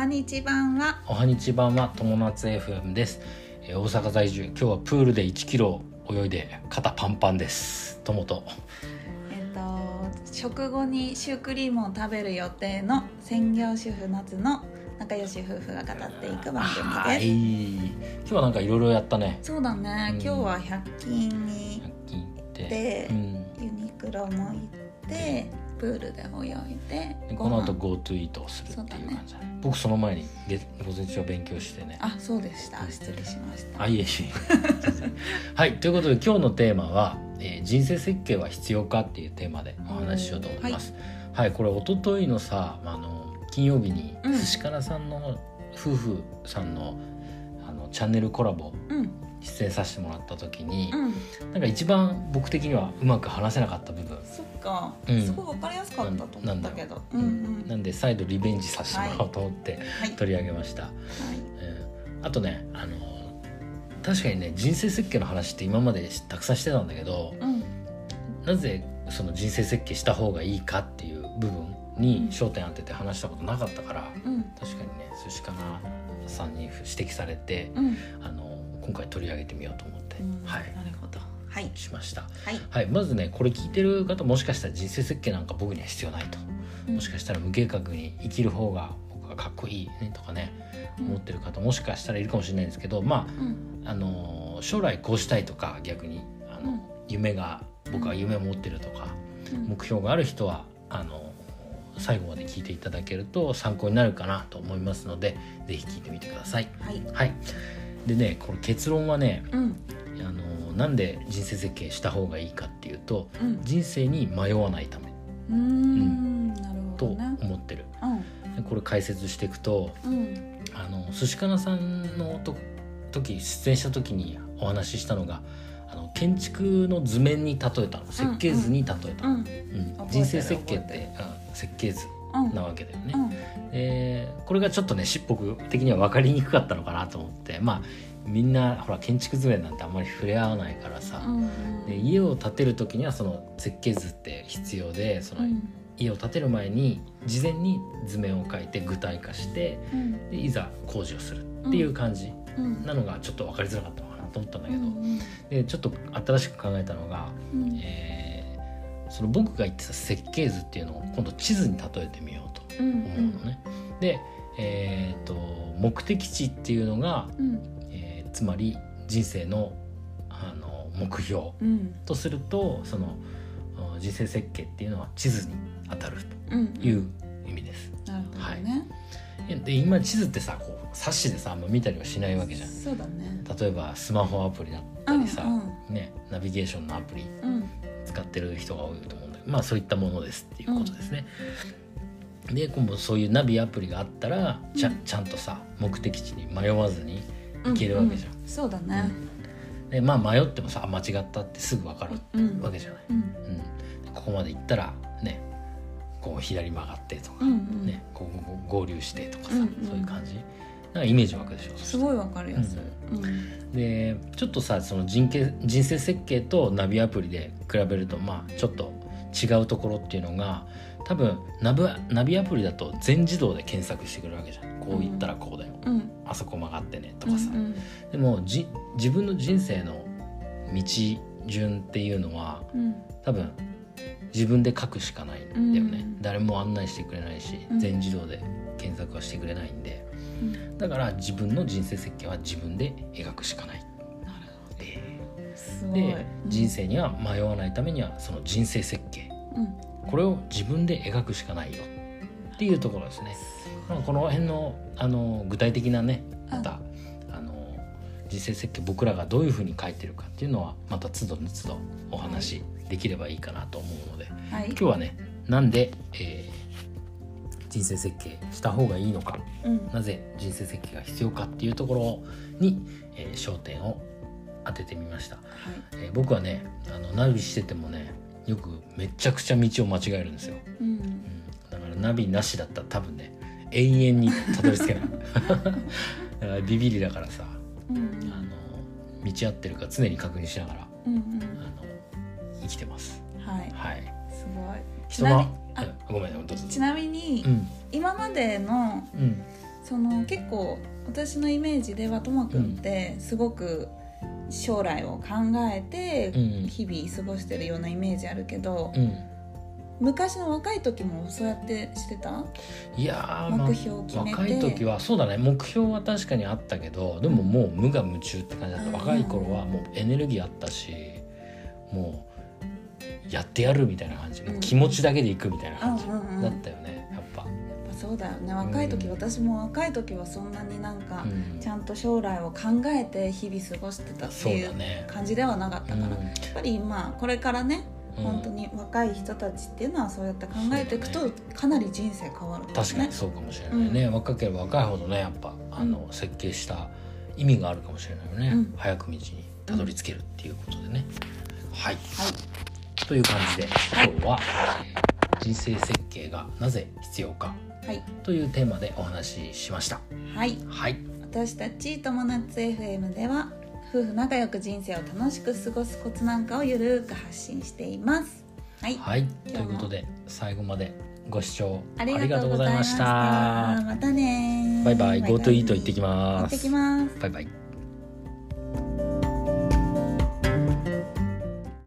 はにちばんは友達 FM です。大阪在住、今日はプールで1キロ泳いで肩パンパンです。友と食後にシュークリームを食べる予定の専業主婦夏の仲良し夫婦が語っていく番組です。はい、今日はなんかいろいろやったね。そうだね、今日は100均に行って、ユニクロも行って、プールで泳いで、この後 GoTo イートをするっていう感じだね。僕その前に午前中は勉強してね。あ、そうでした、失礼しました。あ、いえいえ。はい、ということで今日のテーマは、人生設計は必要かっていうテーマでお話ししようと思います。はい、はい、これ一昨日のさ、金曜日に寿司からさんの夫婦さんの、チャンネルコラボ出演させてもらった時に、なんか一番僕的にはうまく話せなかった部分、そっか、すごい分かりやすかったと思ったけど、なんで再度リベンジさせてもらおうと思って、はい、取り上げました。はい、あとね、確かにね、人生設計の話って今までたくさんしてたんだけど、なぜその人生設計した方がいいかっていう部分に焦点当てて話したことなかったから、確かにね、寿司かなさんに指摘されて、今回取り上げてみようと思って、はい、なるほど、はい、しました。はい、はい、まずね、これ聞いてる方、もしかしたら人生設計なんか僕には必要ないと、もしかしたら無計画に生きる方が僕はかっこいいねとかね、思ってる方もしかしたらいるかもしれないんですけど、まあ、将来こうしたいとか、逆に僕は夢を持ってるとか、目標がある人は最後まで聞いていただけると参考になるかなと思いますので、ぜひ聞いてみてください。はい、はい、でね、これ結論はね、なんで人生設計した方がいいかっていうと、人生に迷わないため、なるほどね、と思ってる。これ解説していくと、寿司かなさんの時出演した時にお話ししたのが、建築の図面に例えたの、設計図に例えたの、人生設計って設計図なわけだよね。これがちょっとね、僕的には分かりにくかったのかなと思って、まあみんなほら建築図面なんてあんまり触れ合わないからさ、で家を建てる時にはその設計図って必要で、その家を建てる前に事前に図面を描いて具体化して、でいざ工事をするっていう感じなのがちょっと分かりづらかったのかなと思ったんだけど、でちょっと新しく考えたのが、その僕が言ってた設計図っていうのを今度地図に例えてみようと思うのね。で、目的地っていうのが、つまり人生の、目標とすると、その人生設計っていうのは地図に当たるという意味です。なるほどね。はい、で今地図ってさ、こう冊子でさ、あんま見たりはしないわけじゃん。そうだね。例えばスマホアプリだったりさ、ね、ナビゲーションのアプリ、使ってる人が多いと思うんだけど、まあそういったものですっていうことですね。で、今度そういうナビアプリがあったら、ちゃんとさ、目的地に迷わずに行けるわけじゃん。そうだね。で、まあ迷ってもさ、間違ったってすぐ分かるわけじゃない。ここまで行ったらね、こう左曲がってとか、ね、こう合流してとかさ、そういう感じ。なんかイメージ湧くでしょ。すごいわかるやつ。で、ちょっとさ、その人生設計とナビアプリで比べると、まあちょっと違うところっていうのが、多分ナビアプリだと全自動で検索してくるわけじゃん。こう言ったらこうだよ、あそこ曲がってねとかさ、でも自分の人生の道順っていうのは、多分自分で書くしかないんだよね。誰も案内してくれないし、全自動で検索はしてくれないんで、だから自分の人生設計は自分で描くしかない。なるほど、すごい。で、人生には迷わないためには、その人生設計、これを自分で描くしかないよっていうところですね。この辺の、具体的なね、また人生設計、僕らがどういうふうに書いてるかっていうのは、また都度都度お話できればいいかなと思うので、今日はね、なんで、人生設計した方がいいのか、なぜ人生設計が必要かっていうところに、焦点を当ててみました。僕はね、ナビしててもね、よくめちゃくちゃ道を間違えるんですよ。だからナビなしだったら多分ね、永遠にたどり着けない。だからビビりだからさ、道合ってるか常に確認しながら、生きてます。はい。はい。すごい。ちなみに今までのその結構私のイメージではともくんってすごく将来を考えて日々過ごしてるようなイメージあるけど、うんうん、昔の若い時もそうやってしてた？いやー、目標を決めて、まあ、若い時はそうだね、目標は確かにあったけど、でももう無我夢中って感じだった。若い頃はもうエネルギーあったし、もうやってやるみたいな感じ、もう気持ちだけでいくみたいな感じだったよね、やっぱ。そうだよね、若い時、うん、私も若い時はそんなになんか、うん、ちゃんと将来を考えて日々過ごしてたっていう感じではなかったから、ね、うん、やっぱり今これからね、うん、本当に若い人たちっていうのはそうやって考えていくと、ね、かなり人生変わる、ね、確かにそうかもしれないね、うん、若ければ若いほどね、やっぱ設計した意味があるかもしれないよね、うん、早く道にたどり着けるっていうことでね、うん、はい、はい、という感じで今日は、人生設計がなぜ必要か、はい、というテーマでお話ししました。はい。はい、私たち友達 FM では夫婦仲良く人生を楽しく過ごすコツなんかをゆるーく発信しています。はい。はい、ということで最後までご視聴ありがとうございました。またね。バイバイ。GoToイート行ってきます。行ってきます。バイバイ。